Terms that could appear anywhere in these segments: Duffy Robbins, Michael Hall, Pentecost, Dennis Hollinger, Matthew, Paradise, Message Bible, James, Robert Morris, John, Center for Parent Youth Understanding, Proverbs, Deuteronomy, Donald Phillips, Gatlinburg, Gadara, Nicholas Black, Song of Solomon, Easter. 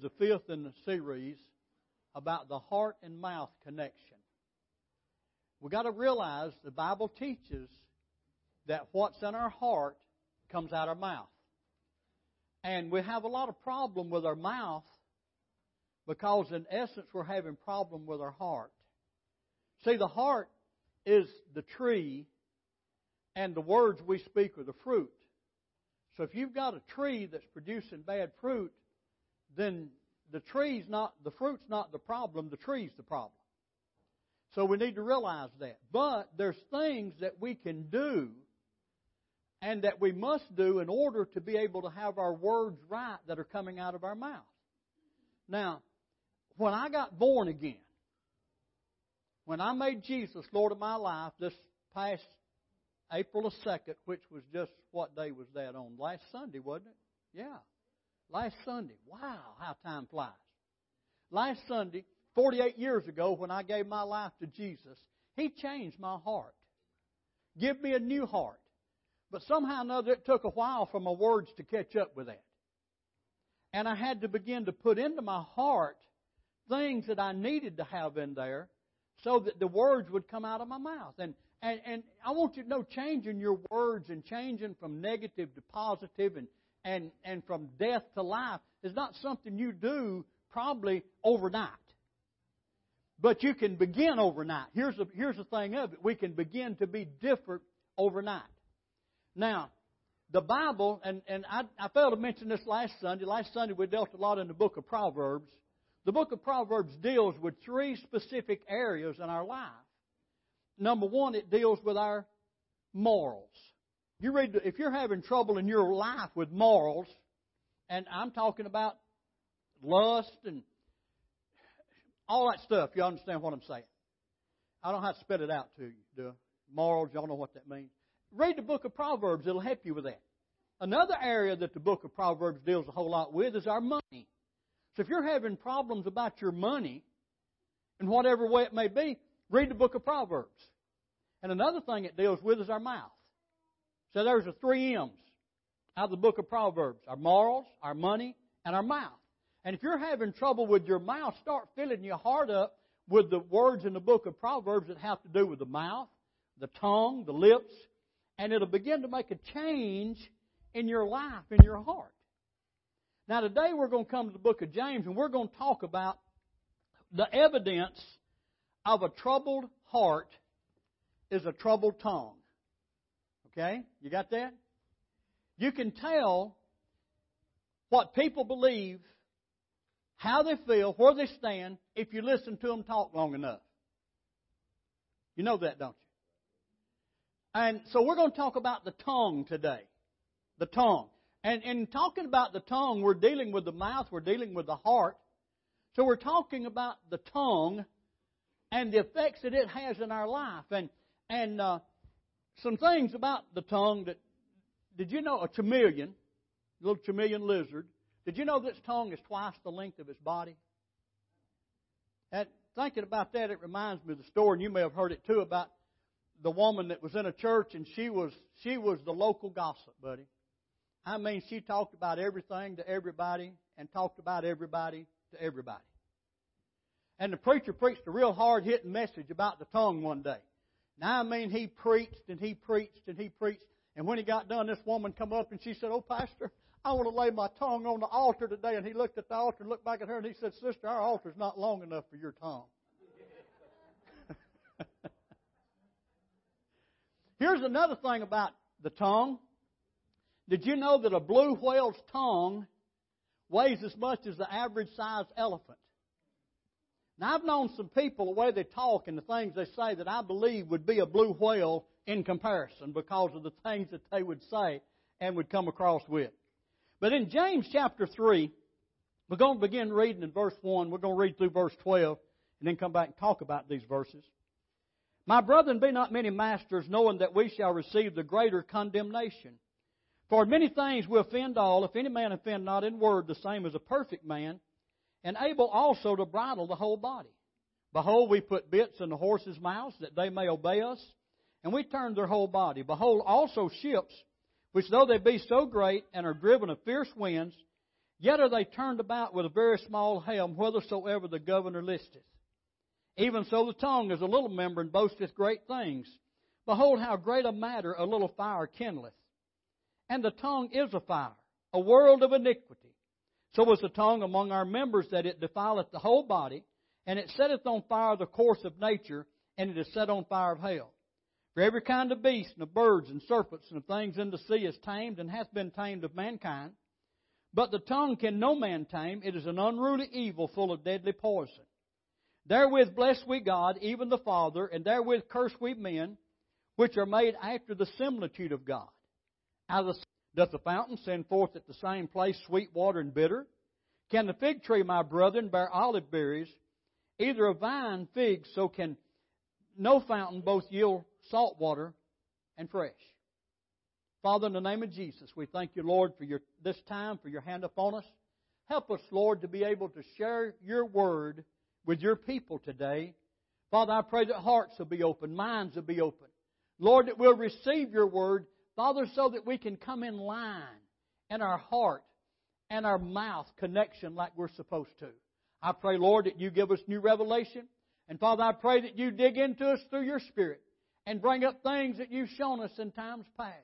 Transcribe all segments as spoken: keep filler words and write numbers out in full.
is the fifth in the series about the heart and mouth connection. We've got to realize the Bible teaches that what's in our heart comes out our mouth. And we have a lot of problem with our mouth because, in essence, we're having problem with our heart. See, the heart is the tree, and the words we speak are the fruit. So if you've got a tree that's producing bad fruit, then the tree's not, the fruit's not the problem, the tree's the problem. So we need to realize that. But there's things that we can do and that we must do in order to be able to have our words right that are coming out of our mouth. Now, when I got born again, when I made Jesus Lord of my life this past April the second, which was just, what day was that on? Last Sunday, wasn't it? Yeah. Last Sunday. Wow, how time flies. Last Sunday, forty-eight years ago, when I gave my life to Jesus, He changed my heart. Give me a new heart. But somehow or another, it took a while for my words to catch up with that. And I had to begin to put into my heart things that I needed to have in there so that the words would come out of my mouth. And and, and I want you to know, changing your words and changing from negative to positive and, and, and from death to life is not something you do probably overnight. But you can begin overnight. Here's the, here's the thing of it. We can begin to be different overnight. Now, the Bible, and, and I, I failed to mention this last Sunday. Last Sunday we dealt a lot in the book of Proverbs. The book of Proverbs deals with three specific areas in our life. Number one, it deals with our morals. You read, if you're having trouble in your life with morals, and I'm talking about lust and all that stuff, you understand what I'm saying. I don't have to spit it out to you. The morals, y'all know what that means. Read the book of Proverbs. It'll help you with that. Another area that the book of Proverbs deals a whole lot with is our money. So if you're having problems about your money, in whatever way it may be, read the book of Proverbs. And another thing it deals with is our mouth. So there's the three M's out of the book of Proverbs. Our morals, our money, and our mouth. And if you're having trouble with your mouth, start filling your heart up with the words in the book of Proverbs that have to do with the mouth, the tongue, the lips. And it'll begin to make a change in your life, in your heart. Now today we're going to come to the book of James and we're going to talk about the evidence of a troubled heart is a troubled tongue. Okay? You got that? You can tell what people believe, how they feel, where they stand, if you listen to them talk long enough. You know that, don't you? And so we're going to talk about the tongue today, the tongue. And in talking about the tongue, we're dealing with the mouth, we're dealing with the heart. So we're talking about the tongue and the effects that it has in our life. And and uh, some things about the tongue that, did you know a chameleon, a little chameleon lizard, did you know that its tongue is twice the length of its body? And thinking about that, it reminds me of the story, and you may have heard it too, about the woman that was in a church, and she was she was the local gossip, buddy. I mean, she talked about everything to everybody and talked about everybody to everybody. And the preacher preached a real hard-hitting message about the tongue one day. Now, I mean, he preached and he preached and he preached. And when he got done, this woman come up and she said, "Oh, Pastor, I want to lay my tongue on the altar today." And he looked at the altar and looked back at her and he said, "Sister, our altar's not long enough for your tongue." Here's another thing about the tongue. Did you know that a blue whale's tongue weighs as much as the average-sized elephant? Now, I've known some people, the way they talk and the things they say, that I believe would be a blue whale in comparison because of the things that they would say and would come across with. But in James chapter three, we're going to begin reading in verse one. We're going to read through verse twelve and then come back and talk about these verses. "My brethren, be not many masters, knowing that we shall receive the greater condemnation. For in many things we offend all. If any man offend not in word, the same as a perfect man, and able also to bridle the whole body. Behold, we put bits in the horses' mouths, that they may obey us, and we turn their whole body. Behold, also ships, which though they be so great, and are driven of fierce winds, Yet are they turned about with a very small helm, whithersoever the governor listeth. Even so the tongue is a little member, and boasteth great things. Behold, how great a matter a little fire kindleth. And the tongue is a fire, a world of iniquity. So is the tongue among our members, that it defileth the whole body, and it setteth on fire the course of nature, and it is set on fire of hell. For every kind of beast, and of birds, and serpents, and of things in the sea is tamed, and hath been tamed of mankind. But the tongue can no man tame. It is an unruly evil, full of deadly poison. Therewith bless we God, even the Father, and therewith curse we men, which are made after the similitude of God. Out of the doth the fountain send forth at the same place sweet water and bitter? Can the fig tree, my brethren, bear olive berries? Either a vine figs, so can no fountain both yield salt water and fresh. Father, in the name of Jesus, we thank you, Lord, for your this time, for your hand upon us. Help us, Lord, to be able to share your word with your people today. Father, I pray that hearts will be open, minds will be open. Lord, that we'll receive your word, Father, so that we can come in line in our heart and our mouth connection like we're supposed to. I pray, Lord, that you give us new revelation. And, Father, I pray that you dig into us through your Spirit and bring up things that you've shown us in times past.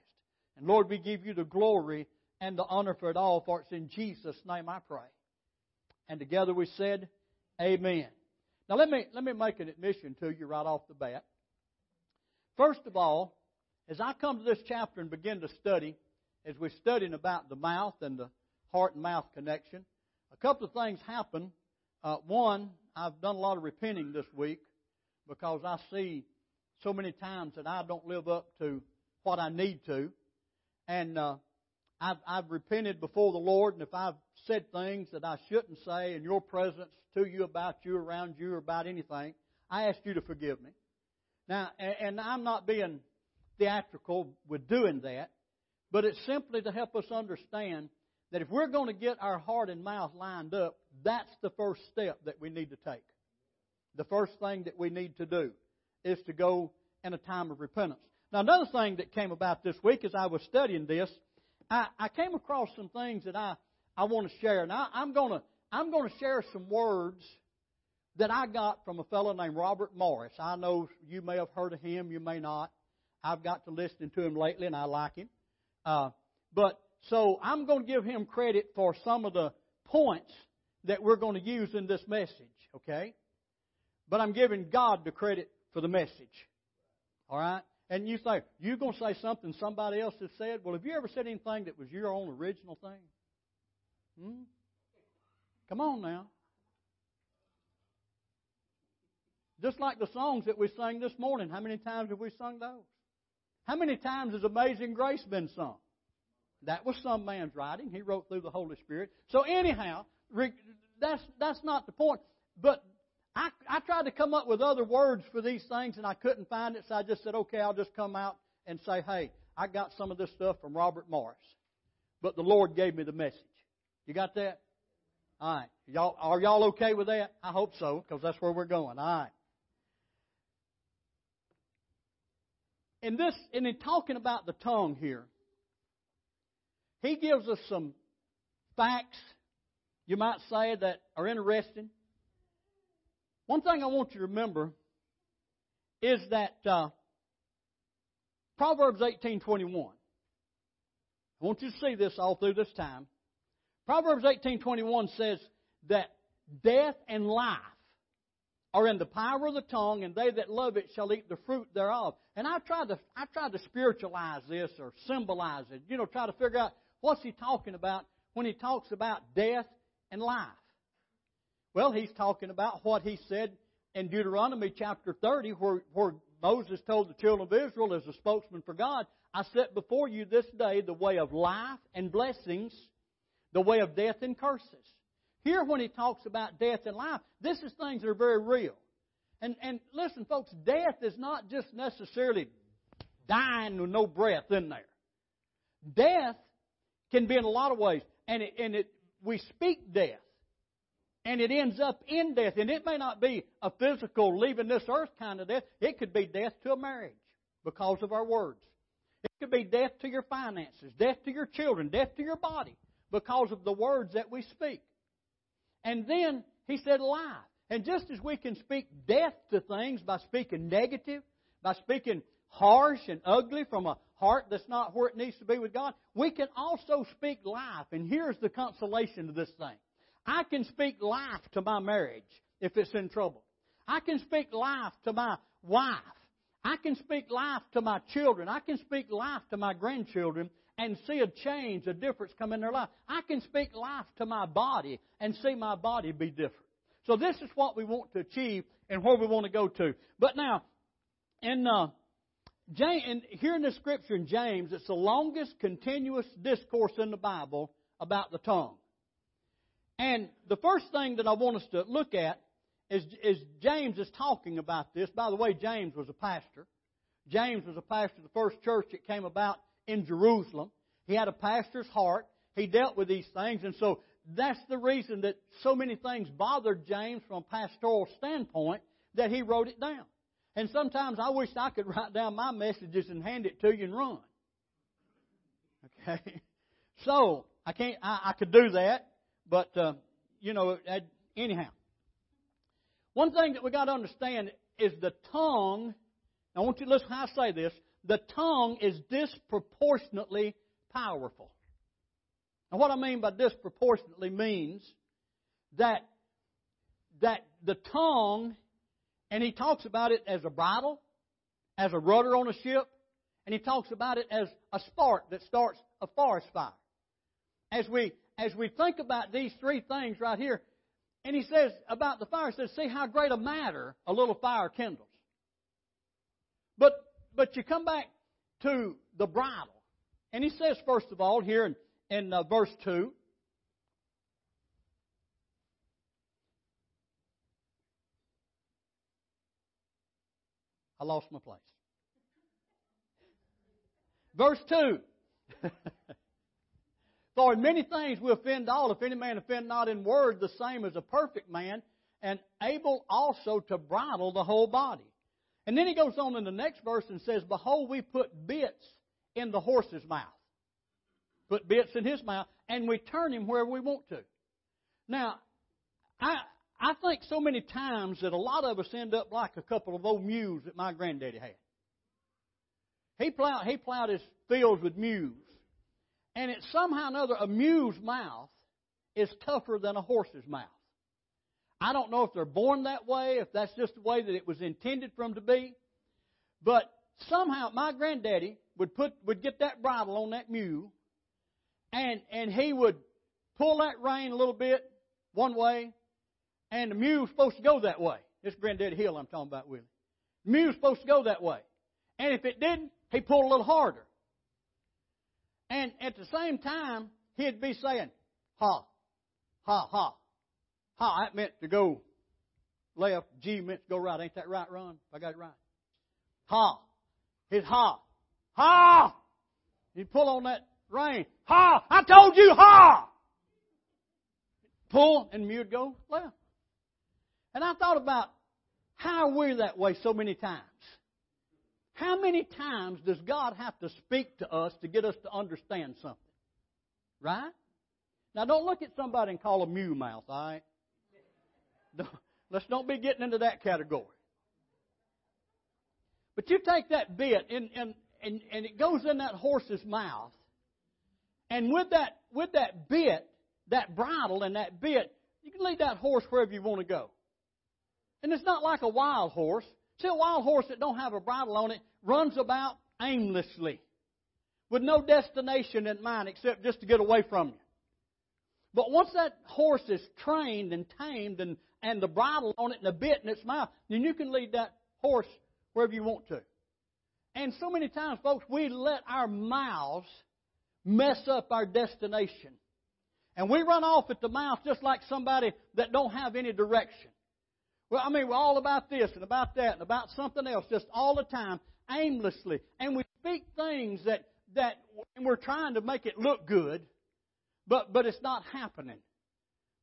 And, Lord, we give you the glory and the honor for it all, for it's in Jesus' name I pray. And together we said, Amen. Now, let me, let me make an admission to you right off the bat. First of all, as I come to this chapter and begin to study, as we're studying about the mouth and the heart and mouth connection, a couple of things happen. Uh, one, I've done a lot of repenting this week because I see so many times that I don't live up to what I need to. And uh, I've, I've repented before the Lord, and if I've said things that I shouldn't say in your presence, to you, about you, around you, or about anything, I ask you to forgive me. Now, and, and I'm not being theatrical with doing that, but it's simply to help us understand that if we're going to get our heart and mouth lined up, that's the first step that we need to take. The first thing that we need to do is to go in a time of repentance. Now, another thing that came about this week as I was studying this, I, I came across some things that I, I want to share. And I, I'm going to I'm going to share some words that I got from a fellow named Robert Morris. I know you may have heard of him, you may not. I've got to listening to him lately, and I like him. Uh, but so I'm going to give him credit for some of the points that we're going to use in this message, okay? But I'm giving God the credit for the message, all right? And you say, you're going to say something somebody else has said? Well, have you ever said anything that was your own original thing? Hmm? Come on now. Just like the songs that we sang this morning, how many times have we sung those? How many times has Amazing Grace been sung? That was some man's writing. He wrote through the Holy Spirit. So anyhow, that's that's not the point. But I, I tried to come up with other words for these things, and I couldn't find it, so I just said, okay, I'll just come out and say, hey, I got some of this stuff from Robert Morris, but the Lord gave me the message. You got that? All right. Y'all, are y'all okay with that? I hope so, because that's where we're going. All right. In this, and in talking about the tongue here, he gives us some facts, you might say, that are interesting. One thing I want you to remember is that uh, Proverbs eighteen twenty-one. I want you to see this all through this time. Proverbs eighteen twenty-one says that death and life are in the power of the tongue, and they that love it shall eat the fruit thereof. And I tried to I tried to spiritualize this or symbolize it, you know, try to figure out what's he talking about when he talks about death and life. Well, he's talking about what he said in Deuteronomy chapter thirty, where, where Moses told the children of Israel as a spokesman for God, I set before you this day the way of life and blessings, the way of death and curses. Here, when he talks about death and life, this is things that are very real. And and listen, folks, death is not just necessarily dying with no breath in there. Death can be in a lot of ways, and it, and it we speak death, and it ends up in death. And it may not be a physical leaving this earth kind of death. It could be death to a marriage because of our words. It could be death to your finances, death to your children, death to your body. because of the words that we speak. And then he said life. And just as we can speak death to things by speaking negative, by speaking harsh and ugly from a heart that's not where it needs to be with God, we can also speak life. And here's the consolation of this thing. I can speak life to my marriage if it's in trouble. I can speak life to my wife. I can speak life to my children. I can speak life to my grandchildren and see a change, a difference come in their life. I can speak life to my body and see my body be different. So this is what we want to achieve and where we want to go to. But now, in, uh, James, in, here in the Scripture in James, it's the longest continuous discourse in the Bible about the tongue. And the first thing that I want us to look at is, is James is talking about this. By the way, James was a pastor. James was a pastor of the first church that came about in Jerusalem. He had a pastor's heart. He dealt with these things. And so that's the reason that so many things bothered James from a pastoral standpoint that he wrote it down. And sometimes I wish I could write down my messages and hand it to you and run. Okay? So I can't. I, I could do that. But, uh, you know, anyhow. One thing that we got to understand is the tongue, I want you to listen how I say this, the tongue is disproportionately powerful. And what I mean by disproportionately means that, that the tongue, and he talks about it as a bridle, as a rudder on a ship, and he talks about it as a spark that starts a forest fire. As we... As we think about these three things right here, and he says about the fire, he says, see how great a matter a little fire kindles. But but you come back to the bridle. And he says, first of all, here in, in uh, verse two, I lost my place. Verse two. For in many things we offend all. If any man offend not in word, the same as a perfect man, and able also to bridle the whole body. And then he goes on in the next verse and says, behold, we put bits in the horse's mouth. Put bits in his mouth, and we turn him wherever we want to. Now, I I think so many times that a lot of us end up like a couple of old mules that my granddaddy had. He plowed, he plowed his fields with mules. And it's somehow or another, a mule's mouth is tougher than a horse's mouth. I don't know if they're born that way, if that's just the way that it was intended for them to be. But somehow my granddaddy would put would get that bridle on that mule, and, and he would pull that rein a little bit one way, and the mule's supposed to go that way. This Granddaddy Hill I'm talking about, Willie. The mule's supposed to go that way. And if it didn't, he pulled a little harder. And at the same time, he'd be saying, ha, ha, ha, ha. That meant to go left. G meant to go right. Ain't that right, Ron? If I got it right. Ha. His ha. Ha. He'd pull on that rein. Ha. I told you, ha. Pull, and mule would go left. And I thought about how we're that way so many times. How many times does God have to speak to us to get us to understand something? Right? Now, don't look at somebody and call them mule mouth, all right? Don't, let's don't be getting into that category. But you take that bit, and, and, and, and it goes in that horse's mouth. And with that, with that bit, that bridle and that bit, you can lead that horse wherever you want to go. And it's not like a wild horse. See, a wild horse that don't have a bridle on it runs about aimlessly with no destination in mind except just to get away from you. But once that horse is trained and tamed and, and the bridle on it and the bit in its mouth, then you can lead that horse wherever you want to. And so many times, folks, we let our mouths mess up our destination. And we run off at the mouth just like somebody that don't have any direction. Well, I mean, we're all about this and about that and about something else just all the time, aimlessly. And we speak things that, that and we're trying to make it look good, but, but it's not happening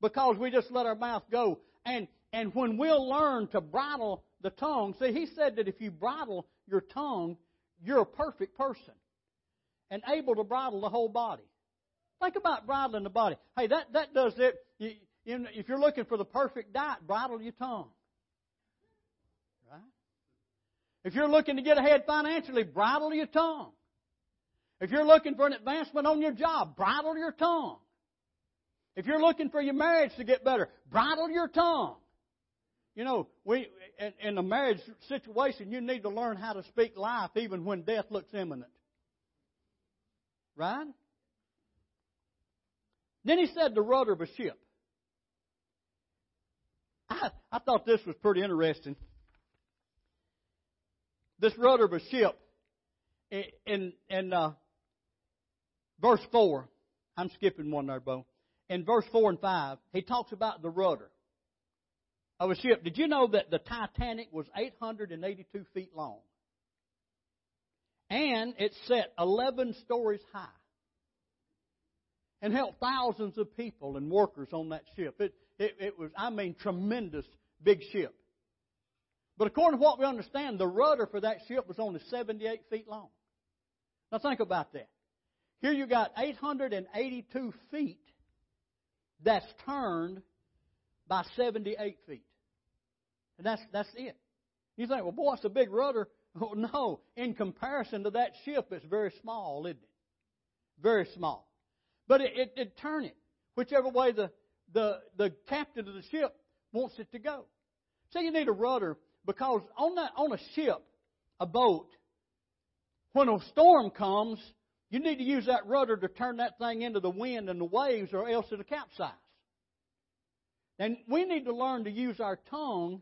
because we just let our mouth go. And, and when we'll learn to bridle the tongue, see, he said that if you bridle your tongue, you're a perfect person and able to bridle the whole body. Think about bridling the body. Hey, that, that does it. You, you, if you're looking for the perfect diet, bridle your tongue. Right? If you're looking to get ahead financially, bridle your tongue. If you're looking for an advancement on your job, bridle your tongue. If you're looking for your marriage to get better, bridle your tongue. You know, we in the marriage situation, you need to learn how to speak life even when death looks imminent. Right? Then he said the rudder of a ship. I, I thought this was pretty interesting. This rudder of a ship in, in, in uh, verse four. I'm skipping one there, Bo. In verse four and five, he talks about the rudder of a ship. Did you know that the Titanic was eight hundred eighty-two feet long? And it set eleven stories high and helped thousands of people and workers on that ship. It, it, it was, I mean, tremendous big ship. But according to what we understand, the rudder for that ship was only seventy-eight feet long. Now think about that. Here you got eight hundred eighty-two feet that's turned by seventy-eight feet. And that's, that's it. You think, well, boy, it's a big rudder. Oh, no, in comparison to that ship, it's very small, isn't it? Very small. But it, it, it turn it, whichever way the, the, the captain of the ship wants it to go. So you need a rudder because on, that, on a ship, a boat, when a storm comes, you need to use that rudder to turn that thing into the wind and the waves or else it'll capsize. And we need to learn to use our tongue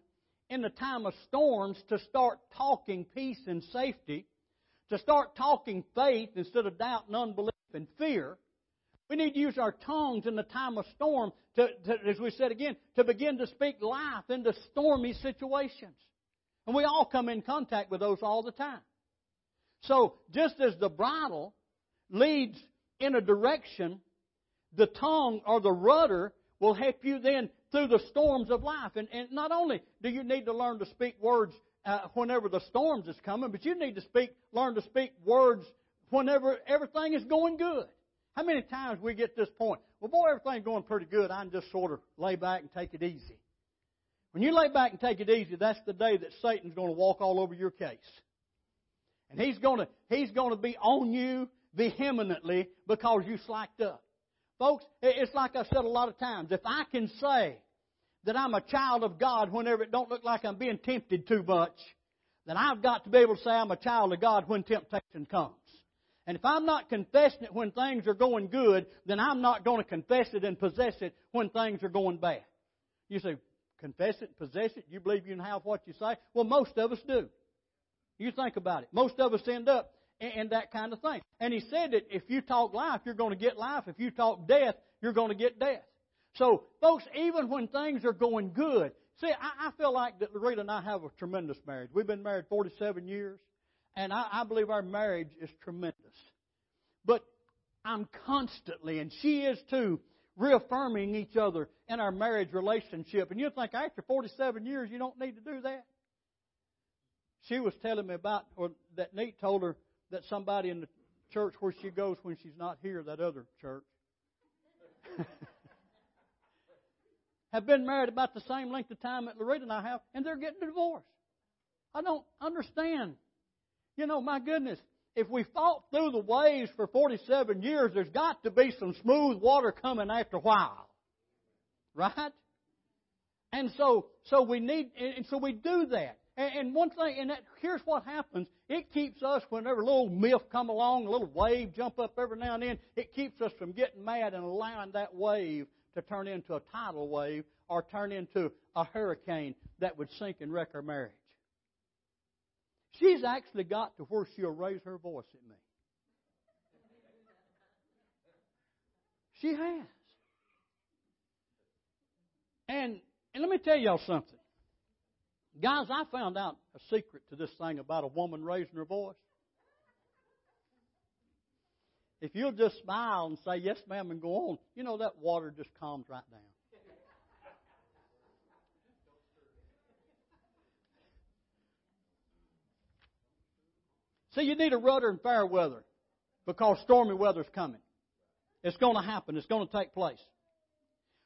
in the time of storms to start talking peace and safety, to start talking faith instead of doubt and unbelief and fear. We need to use our tongues in the time of storm, to, to, as we said again, to begin to speak life into stormy situations. And we all come in contact with those all the time. So just as the bridle leads in a direction, the tongue or the rudder will help you then through the storms of life. And, and not only do you need to learn to speak words uh, whenever the storms is coming, but you need to speak, learn to speak words whenever everything is going good. How many times we get to this point? Well, boy, everything's going pretty good. I can just sort of lay back and take it easy. When you lay back and take it easy, that's the day that Satan's going to walk all over your case. And he's going to, he's going to be on you vehemently because you slacked up. Folks, it's like I've said a lot of times. If I can say that I'm a child of God whenever it don't look like I'm being tempted too much, then I've got to be able to say I'm a child of God when temptation comes. And if I'm not confessing it when things are going good, then I'm not going to confess it and possess it when things are going bad. You say, confess it, possess it, you believe you can have what you say? Well, most of us do. You think about it. Most of us end up in that kind of thing. And he said that if you talk life, you're going to get life. If you talk death, you're going to get death. So, folks, even when things are going good, see, I, I feel like that Loretta and I have a tremendous marriage. We've been married forty-seven years. And I, I believe our marriage is tremendous. But I'm constantly, and she is too, reaffirming each other in our marriage relationship. And you think, after forty-seven years, you don't need to do that. She was telling me about, or that Nate told her, that somebody in the church where she goes when she's not here, that other church, have been married about the same length of time that Loretta and I have, and they're getting divorced. I don't understand. You know, my goodness, if we fought through the waves for forty-seven years, there's got to be some smooth water coming after a while, right? And so, so we need, and so we do that. And, and one thing, and that, here's what happens: it keeps us, whenever a little miff come along, a little wave jump up every now and then, it keeps us from getting mad and allowing that wave to turn into a tidal wave or turn into a hurricane that would sink and wreck our marriage. She's actually got to where she'll raise her voice at me. She has. And, and let me tell y'all something. Guys, I found out a secret to this thing about a woman raising her voice. If you'll just smile and say, yes, ma'am, and go on, you know that water just calms right down. See, you need a rudder in fair weather because stormy weather's coming. It's going to happen. It's going to take place.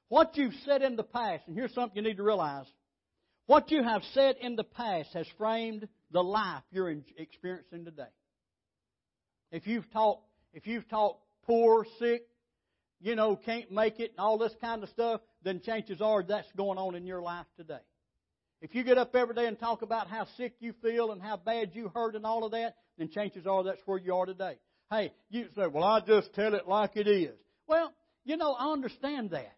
What you've said in the past, and here's something you need to realize, what you have said in the past has framed the life you're experiencing today. If you've taught, if you've taught poor, sick, you know, can't make it, and all this kind of stuff, then chances are that's going on in your life today. If you get up every day and talk about how sick you feel and how bad you hurt and all of that, then chances are that's where you are today. Hey, you say, well, I just tell it like it is. Well, you know, I understand that.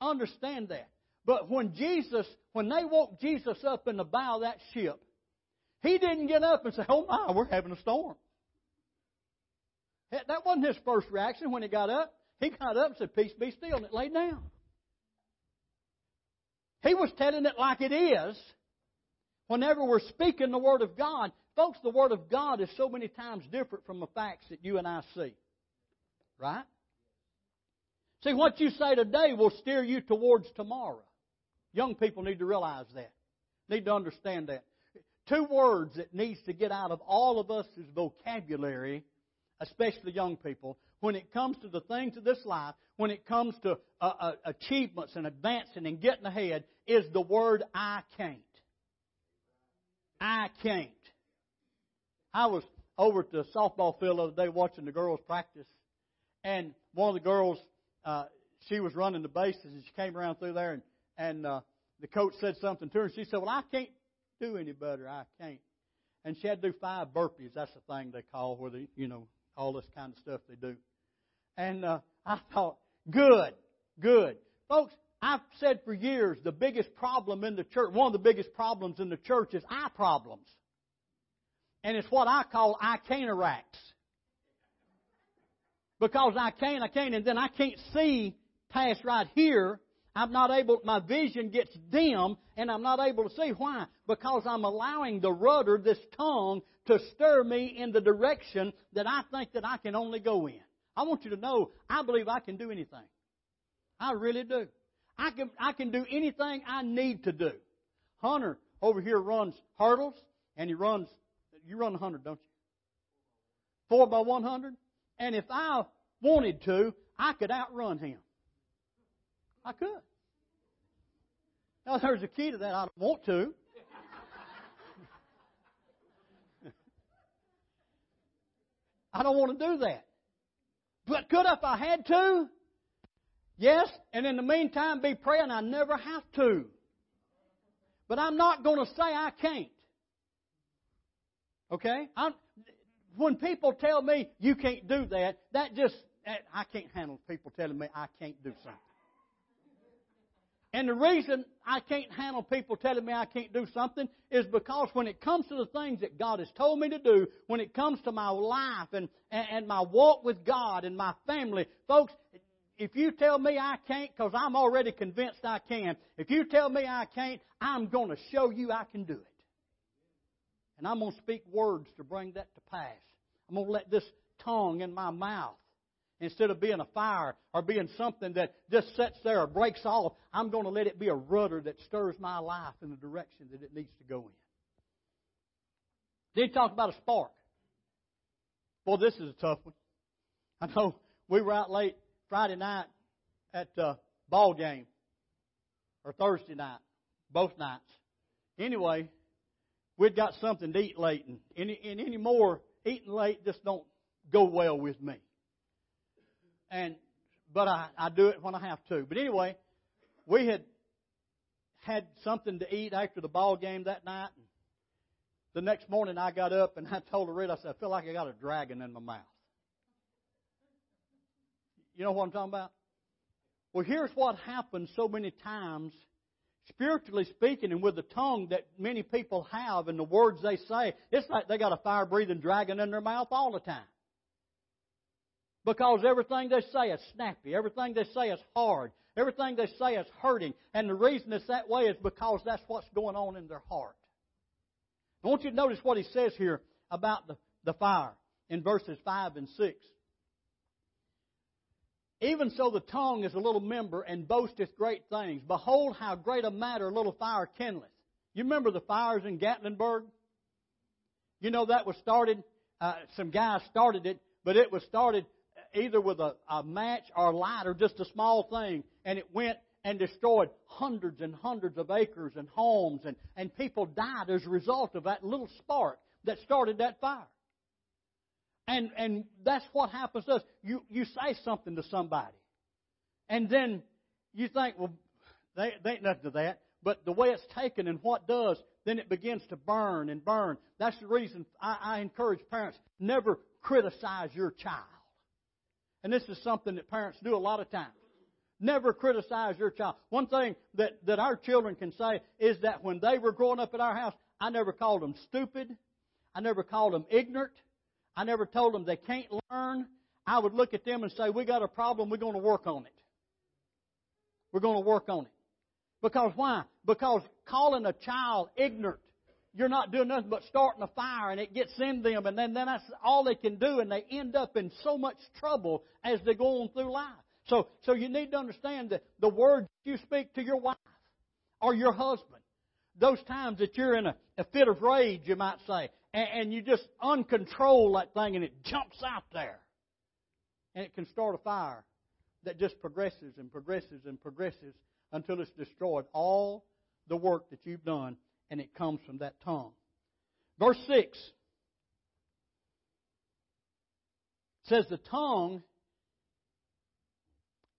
I understand that. But when Jesus, when they woke Jesus up in the bow of that ship, he didn't get up and say, oh my, we're having a storm. That wasn't his first reaction when he got up. He got up and said, peace be still, and it laid down. He was telling it like it is whenever we're speaking the Word of God. Folks, the Word of God is so many times different from the facts that you and I see. Right? See, what you say today will steer you towards tomorrow. Young people need to realize that. Need to understand that. Two words that needs to get out of all of us' vocabulary, especially young people, when it comes to the things of this life, when it comes to uh, uh, achievements and advancing and getting ahead, is the word I can't. I can't. I was over at the softball field the other day watching the girls practice, and one of the girls, uh, she was running the bases, and she came around through there, and, and uh, the coach said something to her, and she said, well, I can't do any better. I can't. And she had to do five burpees. That's the thing they call where they, you know, all this kind of stuff they do. And uh, I thought, good, good. Folks, I've said for years the biggest problem in the church, one of the biggest problems in the church is eye problems. And it's what I call I cataracts. Because I can't, I can't, and then I can't see past right here. I'm not able, my vision gets dim, and I'm not able to see. Why? Because I'm allowing the rudder, this tongue, to stir me in the direction that I think that I can only go in. I want you to know, I believe I can do anything. I really do. I can I can do anything I need to do. Hunter over here runs hurdles, and he runs, you run one hundred, don't you? four by one hundred. And if I wanted to, I could outrun him. I could. Now, there's a key to that. I don't want to. I don't want to do that. But could I if I had to? Yes, and in the meantime be praying I never have to. But I'm not going to say I can't. Okay? I'm, when people tell me you can't do that, that just, I can't handle people telling me I can't do something. And the reason I can't handle people telling me I can't do something is because when it comes to the things that God has told me to do, when it comes to my life and, and, and my walk with God and my family, folks, if you tell me I can't, because I'm already convinced I can, if you tell me I can't, I'm going to show you I can do it. And I'm going to speak words to bring that to pass. I'm going to let this tongue in my mouth, instead of being a fire or being something that just sits there or breaks off, I'm going to let it be a rudder that stirs my life in the direction that it needs to go in. Then he talked about a spark. Well, this is a tough one. I know we were out late Friday night at the ball game, or Thursday night, both nights. Anyway, we'd got something to eat late, and any, and any more eating late just don't go well with me. And but I, I do it when I have to. But anyway, we had had something to eat after the ball game that night. And the next morning I got up and I told Loretta, I said, I feel like I got a dragon in my mouth. You know what I'm talking about? Well, here's what happens so many times, spiritually speaking, and with the tongue that many people have and the words they say, it's like they got a fire-breathing dragon in their mouth all the time. Because everything they say is snappy. Everything they say is hard. Everything they say is hurting. And the reason it's that way is because that's what's going on in their heart. I want you to notice what he says here about the, the fire in verses five and six. Even so the tongue is a little member and boasteth great things. Behold how great a matter a little fire kindleth. You remember the fires in Gatlinburg? You know that was started, uh, some guys started it, but it was started either with a, a match or a light or just a small thing, and it went and destroyed hundreds and hundreds of acres and homes, and, and people died as a result of that little spark that started that fire. And and that's what happens to us. You, you say something to somebody, and then you think, well, they, they ain't nothing to that. But the way it's taken and what does, then it begins to burn and burn. That's the reason I, I encourage parents, never criticize your child. And this is something that parents do a lot of times. Never criticize your child. One thing that, that our children can say is that when they were growing up at our house, I never called them stupid. I never called them ignorant. I never told them they can't learn. I would look at them and say, we got a problem. We're going to work on it. We're going to work on it. Because why? Because calling a child ignorant, you're not doing nothing but starting a fire, and it gets in them, and then, then that's all they can do, and they end up in so much trouble as they go on through life. So, so you need to understand that the words you speak to your wife or your husband, those times that you're in a, a fit of rage, you might say, and, and you just uncontrol that thing, and it jumps out there, and it can start a fire that just progresses and progresses and progresses until it's destroyed all the work that you've done, and it comes from that tongue. Verse six says, the tongue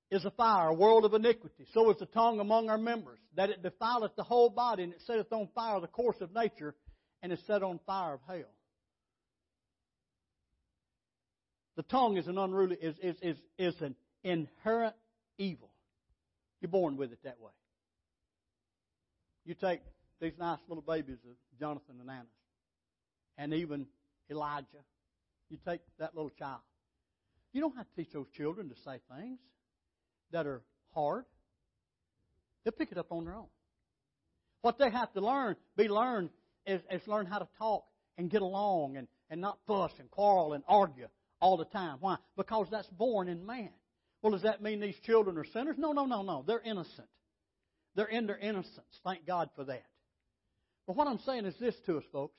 is a fire, a world of iniquity. So is the tongue among our members, that it defileth the whole body, and it setteth on fire the course of nature, and is set on fire of hell. The tongue is an unruly, is is is, is an inherent evil. You're born with it that way. You take these nice little babies of Jonathan and Anna, and even Elijah. You take that little child. You don't have to teach those children to say things that are hard. They'll pick it up on their own. What they have to learn, be learned, is, is learn how to talk and get along and, and not fuss and quarrel and argue all the time. Why? Because that's born in man. Well, does that mean these children are sinners? No, no, no, no. They're innocent. They're in their innocence. Thank God for that. But what I'm saying is this to us, folks.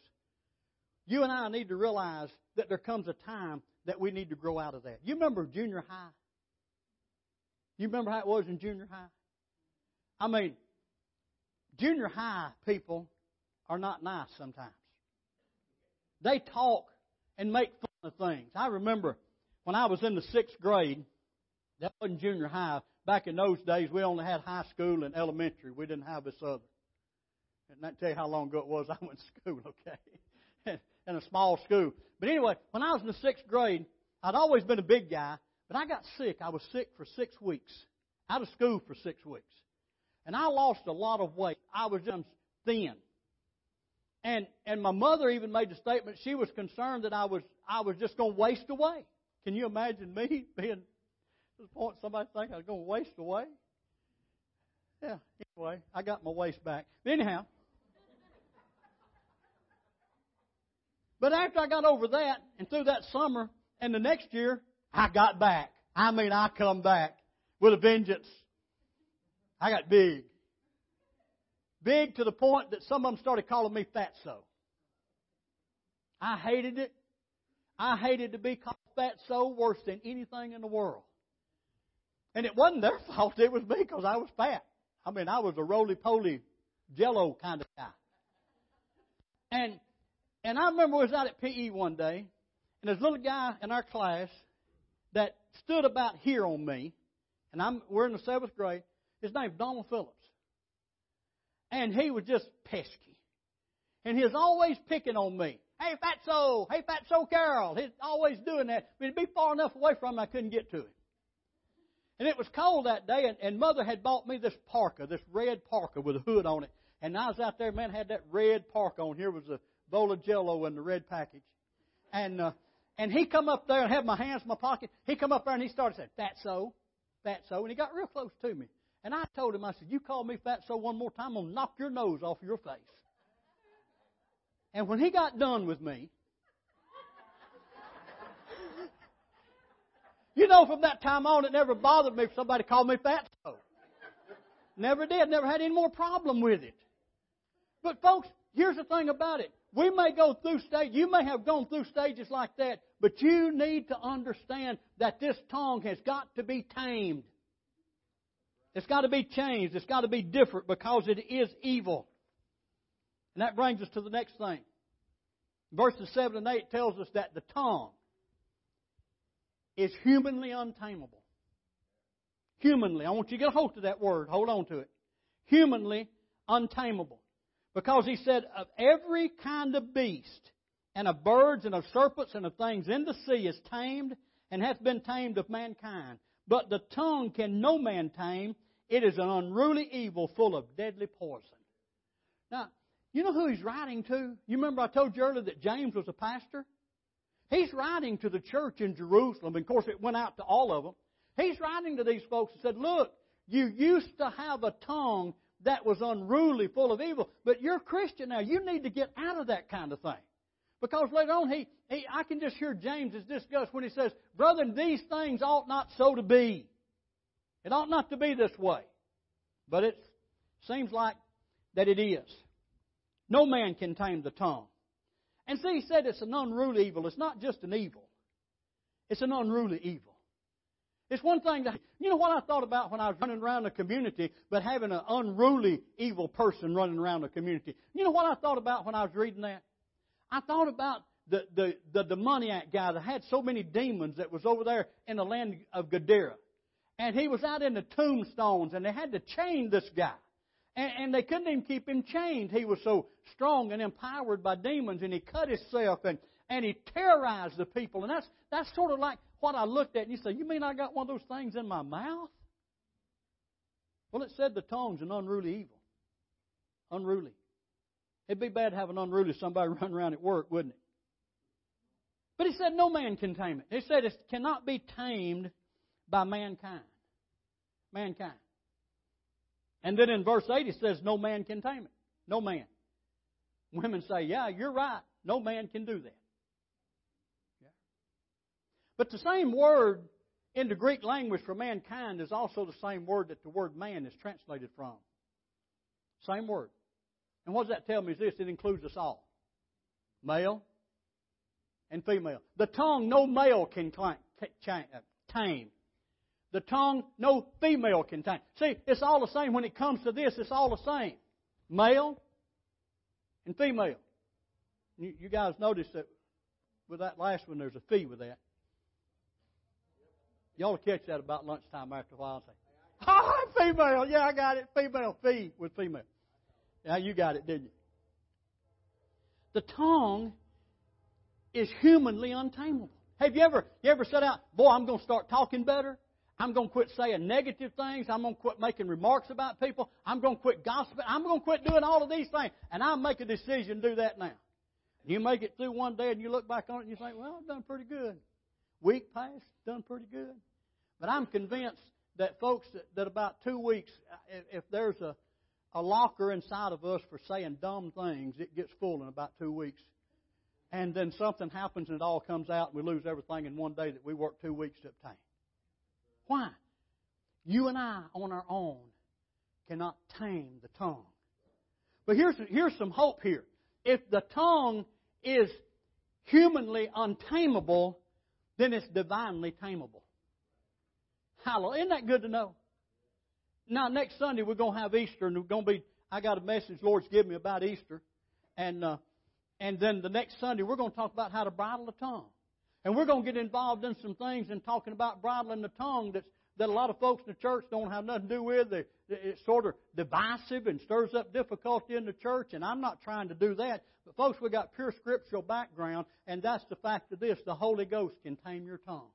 You and I need to realize that there comes a time that we need to grow out of that. You remember junior high? You remember how it was in junior high? I mean, junior high people are not nice sometimes. They talk and make fun of things. I remember when I was in the sixth grade, that wasn't junior high. Back in those days, we only had high school and elementary. We didn't have this other. And I can tell you how long ago it was I went to school, okay? In a small school. But anyway, when I was in the sixth grade, I'd always been a big guy, but I got sick. I was sick for six weeks, out of school for six weeks. And I lost a lot of weight. I was just thin. And and my mother even made the statement, she was concerned that I was I was just going to waste away. Can you imagine me being... At this point, somebody think I was going to waste away. Yeah, anyway, I got my waist back. Anyhow, but after I got over that and through that summer and the next year, I got back. I mean, I come back with a vengeance. I got big. Big to the point that some of them started calling me Fatso. I hated it. I hated to be called Fatso worse than anything in the world. And it wasn't their fault. It was me because I was fat. I mean, I was a roly-poly, jello kind of guy. And and I remember I was out at P E one day, and there's a little guy in our class that stood about here on me, and I'm we're in the seventh grade. His name's Donald Phillips. And he was just pesky. And he was always picking on me. Hey, Fatso! Hey, Fatso Carol! He's always doing that. I mean, it'd be far enough away from him I couldn't get to him. And it was cold that day, and, and Mother had bought me this parka, this red parka with a hood on it. And I was out there, man, had that red parka on. Here was a bowl of Jell-O in the red package. And uh, and he come up there and had my hands in my pocket. He come up there and he started saying, Fatso, Fatso. And he got real close to me. And I told him, I said, you call me Fatso one more time, I'm going to knock your nose off your face. And when he got done with me, you know, from that time on, it never bothered me if somebody called me Fatso. Never did. Never had any more problem with it. But, folks, here's the thing about it. We may go through stages. You may have gone through stages like that, but you need to understand that this tongue has got to be tamed. It's got to be changed. It's got to be different because it is evil. And that brings us to the next thing. Verses seven and eight tells us that the tongue is humanly untamable. Humanly. I want you to get a hold of that word. Hold on to it. Humanly untamable. Because he said, of every kind of beast, and of birds, and of serpents, and of things in the sea is tamed, and hath been tamed of mankind. But the tongue can no man tame. It is an unruly evil full of deadly poison. Now, you know who he's writing to? You remember I told you earlier that James was a pastor? He's writing to the church in Jerusalem. And of course, it went out to all of them. He's writing to these folks and said, look, you used to have a tongue that was unruly, full of evil. But you're a Christian now. You need to get out of that kind of thing. Because later on, he, he, I can just hear James is disgusted when he says, brethren, these things ought not so to be. It ought not to be this way. But it seems like that it is. No man can tame the tongue. And see, he said it's an unruly evil. It's not just an evil. It's an unruly evil. It's one thing that, you know what I thought about when I was running around the community, but having an unruly evil person running around the community. You know what I thought about when I was reading that? I thought about the, the, the demoniac guy that had so many demons that was over there in the land of Gadara. And he was out in the tombstones, and they had to chain this guy. And, and they couldn't even keep him chained. He was so strong and empowered by demons, and he cut himself, and, and he terrorized the people. And that's, that's sort of like what I looked at, and you say, you mean I got one of those things in my mouth? Well, it said the tongue's an unruly evil. Unruly. It'd be bad to have an unruly somebody run around at work, wouldn't it? But he said no man can tame it. He said it cannot be tamed by mankind. Mankind. And then in verse eight, he says no man can tame it. No man. Women say, yeah, you're right. No man can do that. Yeah. But the same word in the Greek language for mankind is also the same word that the word man is translated from. Same word. And what does that tell me is this, it includes us all. Male and female. The tongue no male can tame. The tongue no female can tame. See, it's all the same when it comes to this. It's all the same. Male and female. You guys notice that with that last one there's a fee with that. Y'all will catch that about lunchtime after a while and say, oh, female, yeah, I got it. Female, fee with female. Now, you got it, didn't you? The tongue is humanly untamable. Have you ever you ever set out, boy, I'm going to start talking better. I'm going to quit saying negative things. I'm going to quit making remarks about people. I'm going to quit gossiping. I'm going to quit doing all of these things. And I'll make a decision to do that now. You make it through one day and you look back on it and you think, well, I've done pretty good. Week passed, done pretty good. But I'm convinced that, folks, that, that about two weeks, if, if there's a A locker inside of us for saying dumb things, it gets full in about two weeks. And then something happens and it all comes out and we lose everything in one day that we worked two weeks to obtain. Why? You and I on our own cannot tame the tongue. But here's, here's some hope here. If the tongue is humanly untamable, then it's divinely tameable. Hallelujah. Isn't that good to know? Now, next Sunday, we're going to have Easter, and we're going to be, I got a message Lord's given me about Easter. And uh, and then the next Sunday, we're going to talk about how to bridle the tongue. And we're going to get involved in some things and talking about bridling the tongue that's, that a lot of folks in the church don't have nothing to do with. They, it's sort of divisive and stirs up difficulty in the church, and I'm not trying to do that. But, folks, we got pure scriptural background, and that's the fact of this. The Holy Ghost can tame your tongue.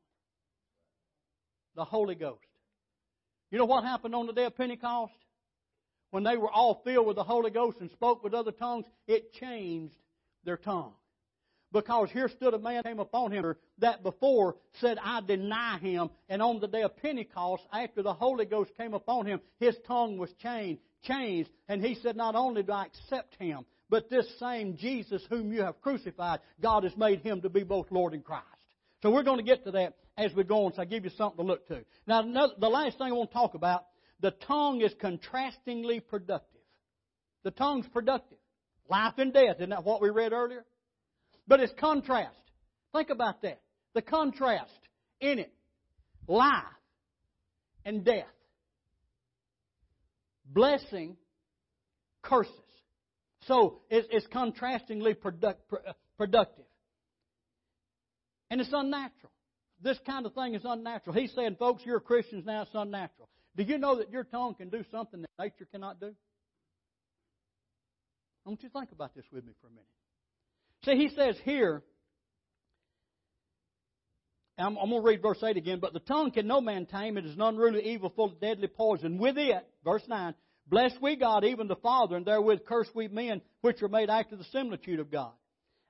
The Holy Ghost. You know what happened on the day of Pentecost? When they were all filled with the Holy Ghost and spoke with other tongues, it changed their tongue. Because here stood a man came upon him that before said, I deny him. And on the day of Pentecost, after the Holy Ghost came upon him, his tongue was changed. changed. And he said, not only do I accept him, but this same Jesus whom you have crucified, God has made him to be both Lord and Christ. So we're going to get to that as we go on, so I give you something to look to. Now, the last thing I want to talk about, the tongue is contrastingly productive. The tongue's productive. Life and death, isn't that what we read earlier? But it's contrast. Think about that. The contrast in it. Life and death. Blessing, curses. So it's, it's contrastingly product, productive. And it's unnatural. This kind of thing is unnatural. He's saying, folks, you're Christians now, it's unnatural. Do you know that your tongue can do something that nature cannot do? I want you to think about this with me for a minute. See, he says here, I'm, I'm going to read verse eight again, but the tongue can no man tame. It is an unruly evil full of deadly poison. With it, verse nine, bless we God, even the Father, and therewith curse we men, which are made after the similitude of God.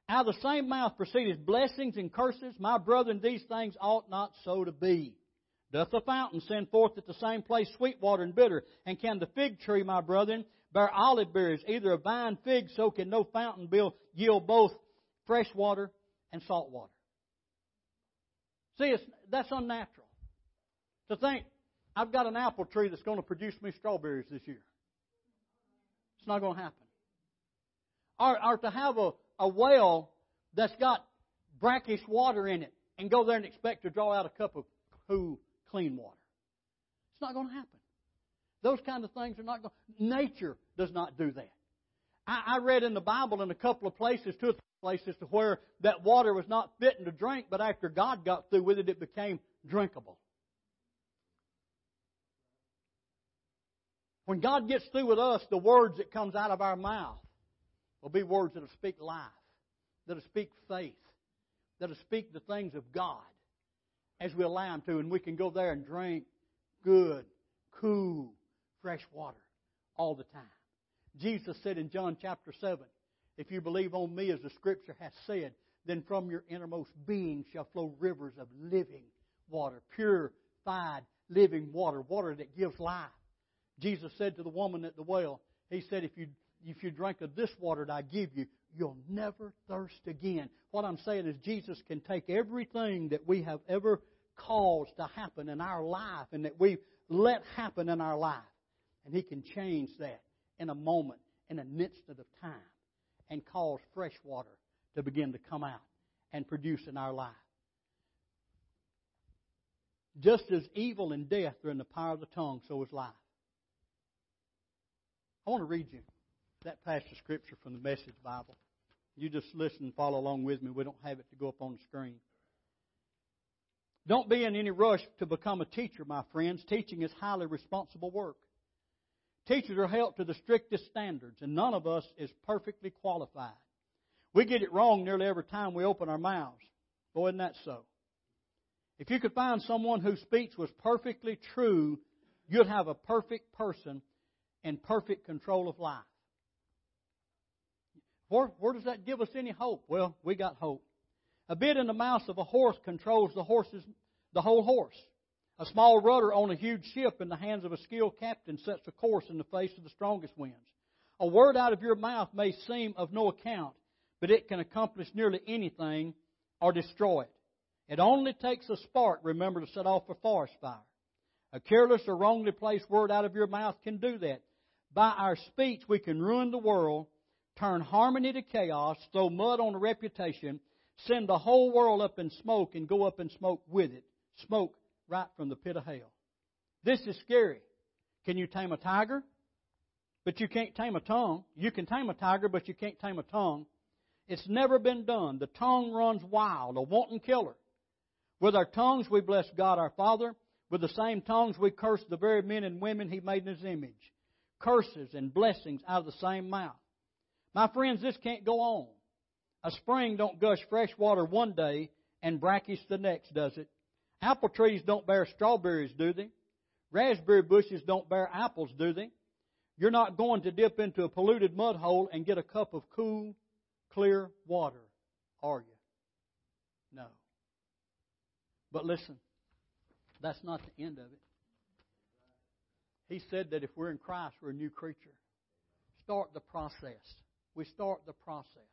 Out of the same mouth proceedeth blessings and curses. My brethren, these things ought not so to be. Doth the fountain send forth at the same place sweet water and bitter? And can the fig tree, my brethren, bear olive berries, either a vine fig, so can no fountain yield both fresh water and salt water? See, it's, that's unnatural. To think, I've got an apple tree that's going to produce me strawberries this year. It's not going to happen. Or, or to have a a well that's got brackish water in it and go there and expect to draw out a cup of cool, clean water. It's not going to happen. Those kind of things are not going to... Nature does not do that. I, I read in the Bible in a couple of places, two or three places, to where that water was not fitting to drink, but after God got through with it, it became drinkable. When God gets through with us, the words that comes out of our mouth will be words that will speak life, that will speak faith, that will speak the things of God as we allow them to. And we can go there and drink good, cool, fresh water all the time. Jesus said in John chapter seven, if you believe on me as the Scripture has said, then from your innermost being shall flow rivers of living water, purified living water, water that gives life. Jesus said to the woman at the well, he said, if you If you drink of this water that I give you, you'll never thirst again. What I'm saying is Jesus can take everything that we have ever caused to happen in our life and that we've let happen in our life, and He can change that in a moment, in an instant of time, and cause fresh water to begin to come out and produce in our life. Just as evil and death are in the power of the tongue, so is life. I want to read you that passage of Scripture from the Message Bible. You just listen and follow along with me. We don't have it to go up on the screen. Don't be in any rush to become a teacher, my friends. Teaching is highly responsible work. Teachers are held to the strictest standards, and none of us is perfectly qualified. We get it wrong nearly every time we open our mouths. Boy, isn't that so? If you could find someone whose speech was perfectly true, you'd have a perfect person in perfect control of life. Where, where does that give us any hope? Well, we got hope. A bit in the mouth of a horse controls the horse's, the whole horse. A small rudder on a huge ship in the hands of a skilled captain sets a course in the face of the strongest winds. A word out of your mouth may seem of no account, but it can accomplish nearly anything or destroy it. It only takes a spark, remember, to set off a forest fire. A careless or wrongly placed word out of your mouth can do that. By our speech, we can ruin the world, turn harmony to chaos, throw mud on a reputation, send the whole world up in smoke and go up in smoke with it. Smoke right from the pit of hell. This is scary. Can you tame a tiger? But you can't tame a tongue. You can tame a tiger, but you can't tame a tongue. It's never been done. The tongue runs wild, a wanton killer. With our tongues we bless God our Father. With the same tongues we curse the very men and women He made in His image. Curses and blessings out of the same mouth. My friends, this can't go on. A spring don't gush fresh water one day and brackish the next, does it? Apple trees don't bear strawberries, do they? Raspberry bushes don't bear apples, do they? You're not going to dip into a polluted mud hole and get a cup of cool, clear water, are you? No. But listen, that's not the end of it. He said that if we're in Christ, we're a new creature. Start the process. We start the process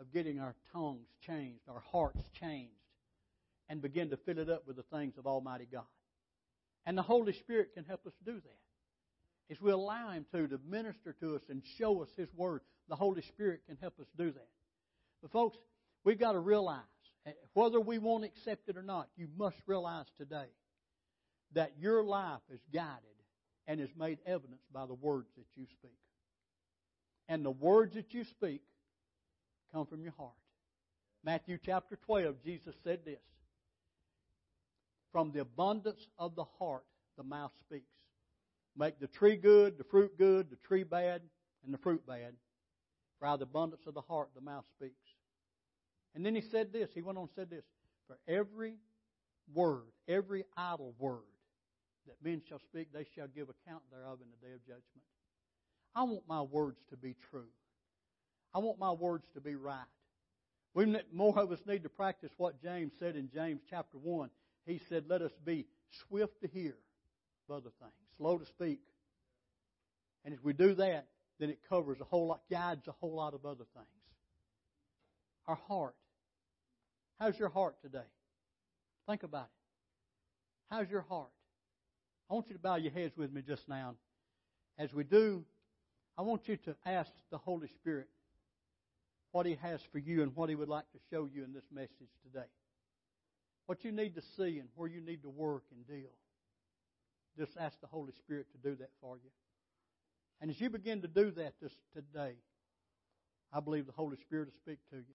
of getting our tongues changed, our hearts changed, and begin to fill it up with the things of Almighty God. And the Holy Spirit can help us do that. As we allow Him to, to minister to us and show us His Word, the Holy Spirit can help us do that. But folks, we've got to realize, whether we want to accept it or not, you must realize today that your life is guided and is made evidence by the words that you speak. And the words that you speak come from your heart. Matthew chapter twelve, Jesus said this: from the abundance of the heart, the mouth speaks. Make the tree good, the fruit good, the tree bad, and the fruit bad. For out of the abundance of the heart, the mouth speaks. And then he said this, he went on and said this: for every word, every idle word that men shall speak, they shall give account thereof in the day of judgment. I want my words to be true. I want my words to be right. We, more of us need to practice what James said in James chapter one. He said, let us be swift to hear of other things, slow to speak. And as we do that, then it covers a whole lot, guides a whole lot of other things. Our heart. How's your heart today? Think about it. How's your heart? I want you to bow your heads with me just now. As we do, I want you to ask the Holy Spirit what He has for you and what He would like to show you in this message today. What you need to see and where you need to work and deal. Just ask the Holy Spirit to do that for you. And as you begin to do that this today, I believe the Holy Spirit will speak to you.